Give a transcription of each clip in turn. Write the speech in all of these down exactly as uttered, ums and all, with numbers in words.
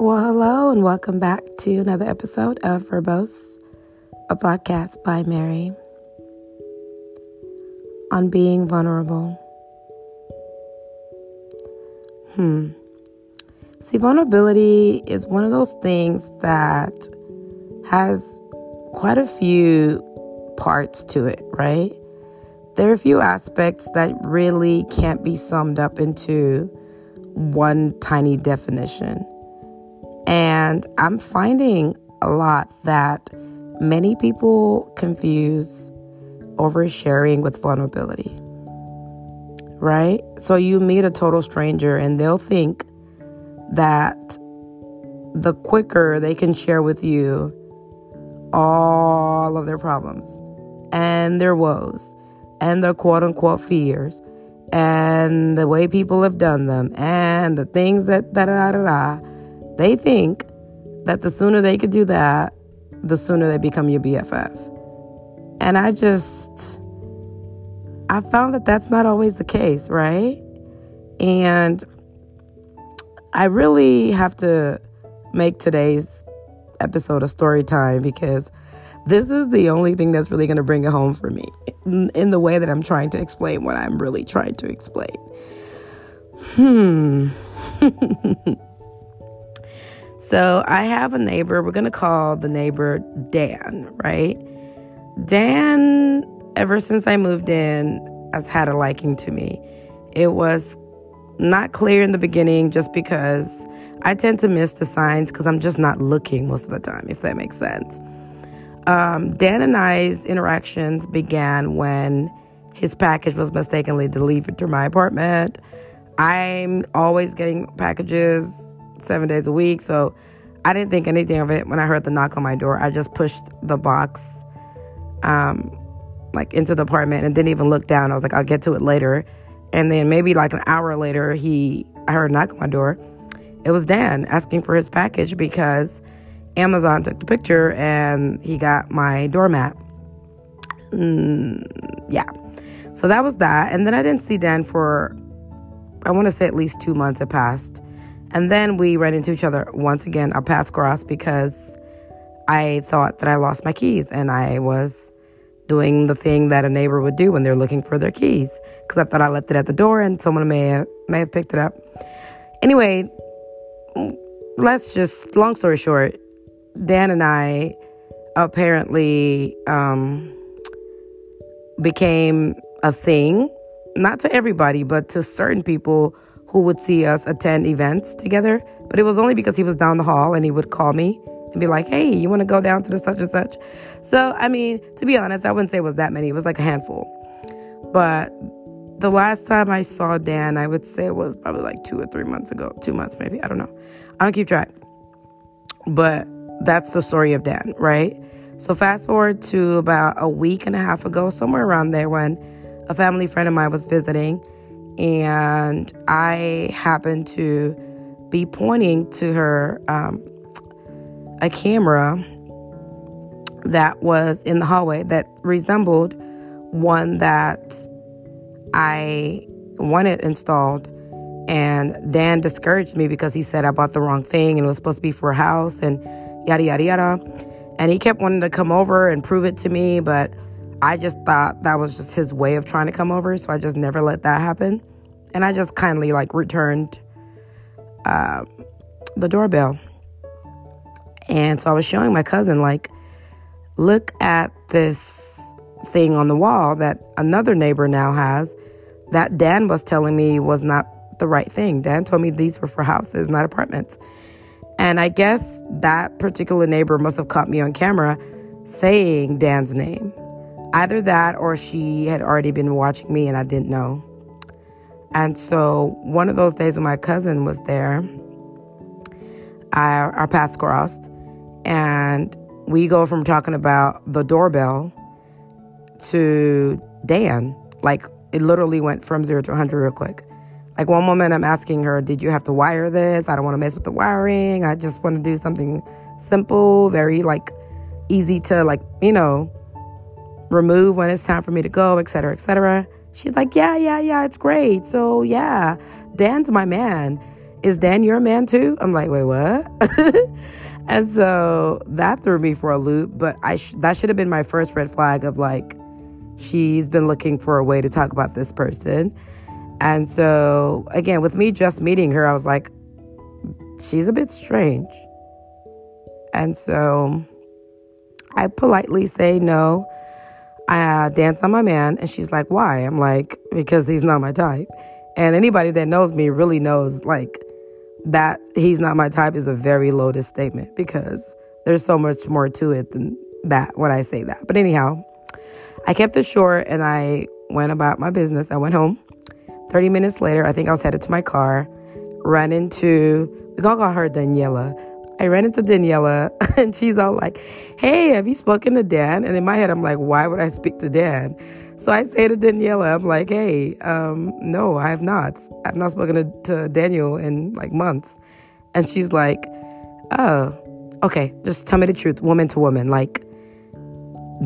Well, hello and welcome back to another episode of Verbose, a podcast by Mary on being vulnerable. Hmm. See, vulnerability is one of those things that has quite a few parts to it, right? There are a few aspects that really can't be summed up into one tiny definition. And I'm finding a lot that many people confuse oversharing with vulnerability, right? So you meet a total stranger and they'll think that the quicker they can share with you all of their problems and their woes and their quote-unquote fears and the way people have done them and the things that da-da-da-da-da, they think that the sooner they could do that, the sooner they become your B F F. And I just, I found that that's not always the case, right? And I really have to make today's episode a story time because this is the only thing that's really going to bring it home for me in, in the way that I'm trying to explain what I'm really trying to explain. Hmm. So I have a neighbor, we're going to call the neighbor Dan, right? Dan, ever since I moved in, has had a liking to me. It was not clear in the beginning just because I tend to miss the signs because I'm just not looking most of the time, if that makes sense. Um, Dan and I's interactions began when his package was mistakenly delivered to my apartment. I'm always getting packages seven days a week, so I didn't think anything of it. When I heard the knock on my door, I just pushed the box um like into the apartment and didn't even look down. I was like, I'll get to it later. And then maybe like an hour later, he I heard a knock on my door. It was Dan asking for his package because Amazon took the picture and he got my doormat. Mm, yeah, so that was that. And then I didn't see Dan for, I want to say, at least two months had passed. And then we ran into each other once again. Our paths crossed because I thought that I lost my keys. And I was doing the thing that a neighbor would do when they're looking for their keys, because I thought I left it at the door and someone may have, may have picked it up. Anyway, let's just, long story short, Dan and I apparently um, became a thing. Not to everybody, but to certain people who would see us attend events together. But it was only because he was down the hall and he would call me and be like, hey, you want to go down to the such and such? So, I mean, to be honest, I wouldn't say it was that many. It was like a handful. But the last time I saw Dan, I would say it was probably like two or three months ago. Two months, maybe. I don't know. I don't keep track. But that's the story of Dan, right? So fast forward to about a week and a half ago, somewhere around there, when a family friend of mine was visiting. And I happened to be pointing to her um, a camera that was in the hallway that resembled one that I wanted installed. And Dan discouraged me because he said I bought the wrong thing and it was supposed to be for a house and yada, yada, yada. And he kept wanting to come over and prove it to me, but I just thought that was just his way of trying to come over, so I just never let that happen. And I just kindly, like, returned uh, the doorbell. And so I was showing my cousin, like, look at this thing on the wall that another neighbor now has that Dan was telling me was not the right thing. Dan told me these were for houses, not apartments. And I guess that particular neighbor must have caught me on camera saying Dan's name. Either that or she had already been watching me and I didn't know. And so one of those days when my cousin was there, our, our paths crossed. And we go from talking about the doorbell to Dan. Like, it literally went from zero to one hundred real quick. Like, one moment I'm asking her, did you have to wire this? I don't want to mess with the wiring. I just want to do something simple, very, like, easy to, like, you know, remove when it's time for me to go, et cetera, et cetera. She's like, yeah, yeah, yeah, it's great. So, yeah, Dan's my man. is Dan your man too? I'm like, wait, what? And so that threw me for a loop, but I sh- that should have been my first red flag of like, she's been looking for a way to talk about this person. And so again, with me just meeting her, I was like, she's a bit strange. And so I politely say no. I dance on my man, and she's like, why? I'm like, because he's not my type. And anybody that knows me really knows, like, that he's not my type is a very loaded statement, because there's so much more to it than that when I say that. But anyhow, I kept it short, and I went about my business. I went home. thirty minutes later, I think I was headed to my car, ran into, we're going to call her Daniela. I ran into Daniela, and she's all like, hey, have you spoken to Dan? And in my head, I'm like, why would I speak to Dan? So I say to Daniela, I'm like, hey, um, no, I have not. I've not spoken to, to Daniel in like months. And she's like, oh, okay, just tell me the truth, woman to woman. Like,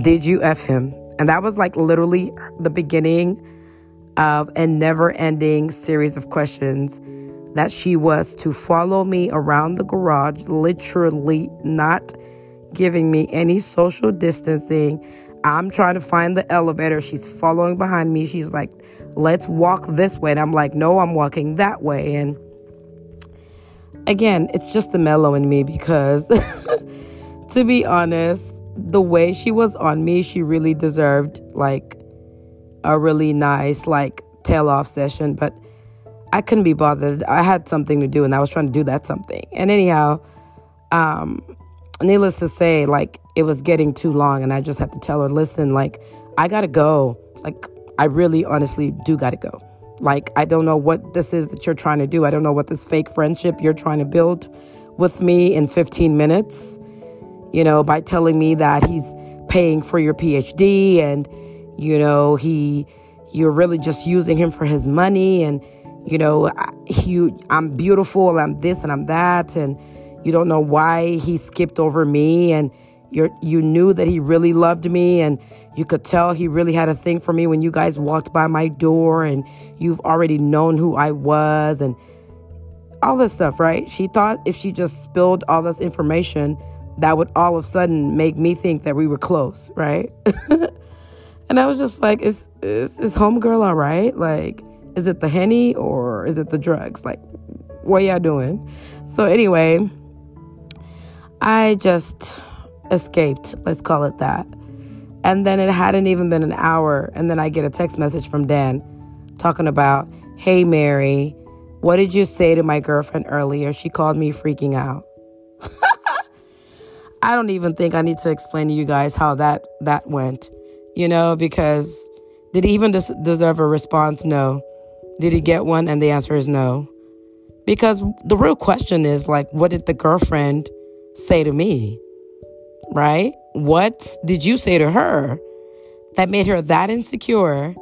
did you F him? And that was like literally the beginning of a never-ending series of questions that she was to follow me around the garage, literally not giving me any social distancing. I'm trying to find the elevator. She's following behind me. She's like, let's walk this way. And I'm like, no, I'm walking that way. And again, it's just the mellow in me because, to be honest, the way she was on me, she really deserved like a really nice like tail off session. But I couldn't be bothered. I had something to do, and I was trying to do that something. And anyhow, um, needless to say, like, it was getting too long, and I just had to tell her, listen, like, I gotta go. Like, I really honestly do gotta go. Like, I don't know what this is that you're trying to do. I don't know what this fake friendship you're trying to build with me in fifteen minutes, you know, by telling me that he's paying for your P H D and, you know, he, you're really just using him for his money and, you know, he, I'm beautiful, I'm this and I'm that, and you don't know why he skipped over me, and you're, you knew that he really loved me, and you could tell he really had a thing for me when you guys walked by my door, and you've already known who I was, and all this stuff, right? She thought if she just spilled all this information, that would all of a sudden make me think that we were close, right? And I was just like, is, is, is homegirl all right? Like, is it the Henny or is it the drugs? Like, what y'all doing? So anyway, I just escaped. Let's call it that. And then it hadn't even been an hour. And then I get a text message from Dan talking about, hey, Mary, what did you say to my girlfriend earlier? She called me freaking out. I don't even think I need to explain to you guys how that, that went, you know, because did he even des- deserve a response? No. Did he get one? And the answer is no. Because the real question is, like, what did the girlfriend say to me, right? What did you say to her that made her that insecure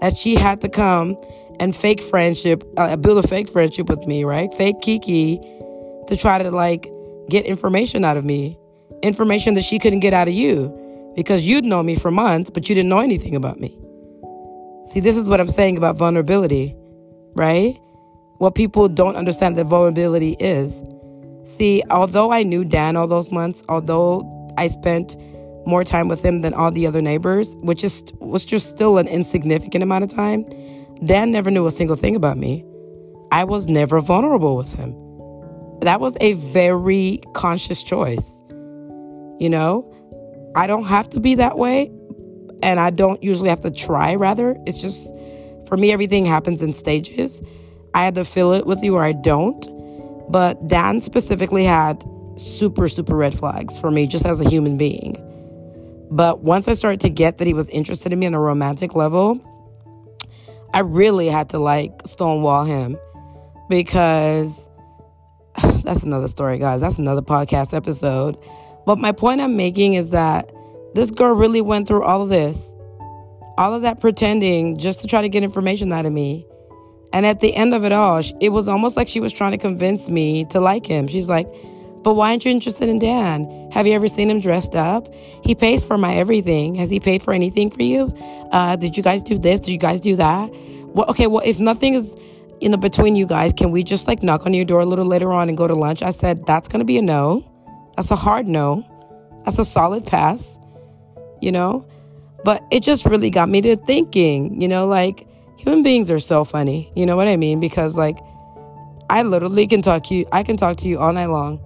that she had to come and fake friendship, uh, build a fake friendship with me, right? Fake Kiki to try to, like, get information out of me, information that she couldn't get out of you because you'd known me for months, but you didn't know anything about me. See, this is what I'm saying about vulnerability, right? What people don't understand that vulnerability is. See, although I knew Dan all those months, although I spent more time with him than all the other neighbors, which is was just still an insignificant amount of time, Dan never knew a single thing about me. I was never vulnerable with him. That was a very conscious choice. You know, I don't have to be that way, and I don't usually have to try, rather. It's just, for me, everything happens in stages. I either feel it with you or I don't. But Dan specifically had super, super red flags for me just as a human being. But once I started to get that he was interested in me on a romantic level, I really had to like stonewall him, because that's another story, guys. That's another podcast episode. But my point I'm making is that this girl really went through all of this, all of that pretending just to try to get information out of me. And at the end of it all, it was almost like she was trying to convince me to like him. She's like, but why aren't you interested in Dan? Have you ever seen him dressed up? He pays for my everything. Has he paid for anything for you? Uh, did you guys do this? Did you guys do that? Well, okay, well, if nothing is you know, between you guys, can we just like knock on your door a little later on and go to lunch? I said, that's going to be a no. That's a hard no. That's a solid pass, you know? But it just really got me to thinking, you know, like human beings are so funny. You know what I mean? Because like I literally can talk to you. I can talk to you all night long.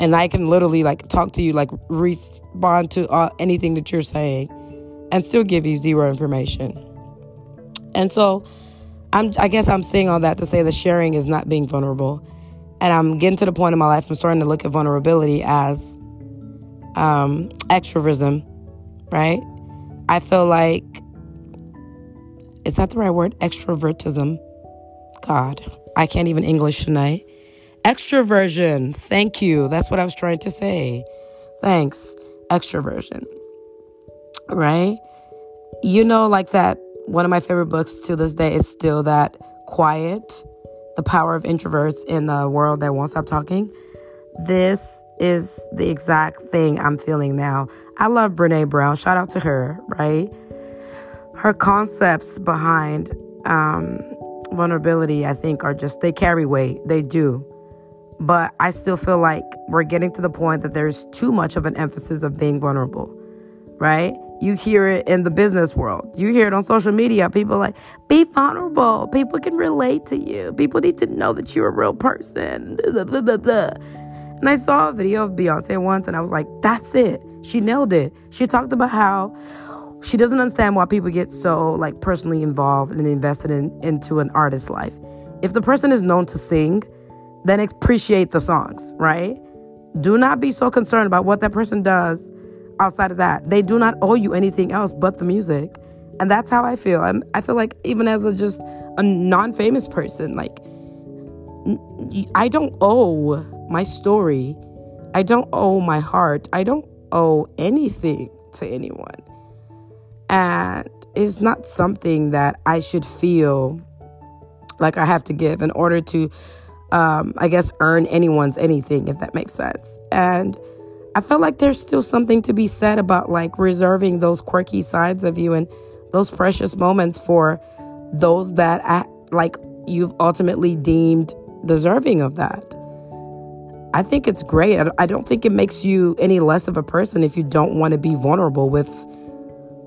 And I can literally like talk to you, like respond to all, anything that you're saying and still give you zero information. And so I'm, I guess I'm saying all that to say that sharing is not being vulnerable. And I'm getting to the point in my life, I'm starting to look at vulnerability as um, extroversion, right? I feel like, is that the right word? Extrovertism. God, I can't even English tonight. Extroversion. Thank you. That's what I was trying to say. Thanks. Extroversion. Right? You know, like that. One of my favorite books to this day is still that Quiet, The Power of Introverts in the World That Won't Stop Talking. This is the exact thing I'm feeling now. I love Brené Brown. Shout out to her, right? Her concepts behind um, vulnerability, I think, are just, they carry weight. They do. But I still feel like we're getting to the point that there's too much of an emphasis of being vulnerable, right? You hear it in the business world. You hear it on social media. People are like, be vulnerable. People can relate to you. People need to know that you're a real person. Blah, blah, blah, blah. And I saw a video of Beyoncé once, and I was like, that's it. She nailed it. She talked about how she doesn't understand why people get so like personally involved and invested in, into an artist's life. If the person is known to sing, then appreciate the songs, right? Do not be so concerned about what that person does. Outside of that, they do not owe you anything else but the music. And that's how I feel. I'm, I feel like even as a just a non-famous person, like I don't owe my story. I don't owe my heart. I don't owe anything to anyone. And it's not something that I should feel like I have to give in order to, um, I guess, earn anyone's anything, if that makes sense. And I feel like there's still something to be said about like reserving those quirky sides of you and those precious moments for those that I, like you've ultimately deemed deserving of that. I think it's great. I don't think it makes you any less of a person if you don't want to be vulnerable with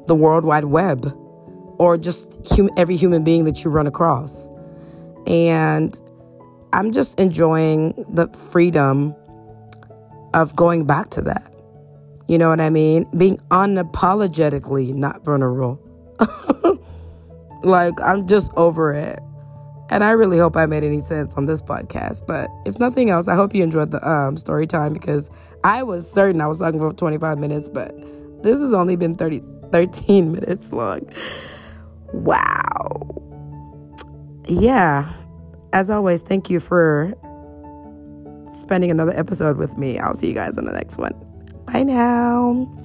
the World Wide Web or just hum- every human being that you run across. And I'm just enjoying the freedom of going back to that. You know what I mean? Being unapologetically not vulnerable. Like, I'm just over it. And I really hope I made any sense on this podcast. But if nothing else, I hope you enjoyed the um, story time, because I was certain I was talking for twenty-five minutes, but this has only been thirty, thirteen minutes long. Wow. Yeah. As always, thank you for spending another episode with me. I'll see you guys on the next one. Bye now.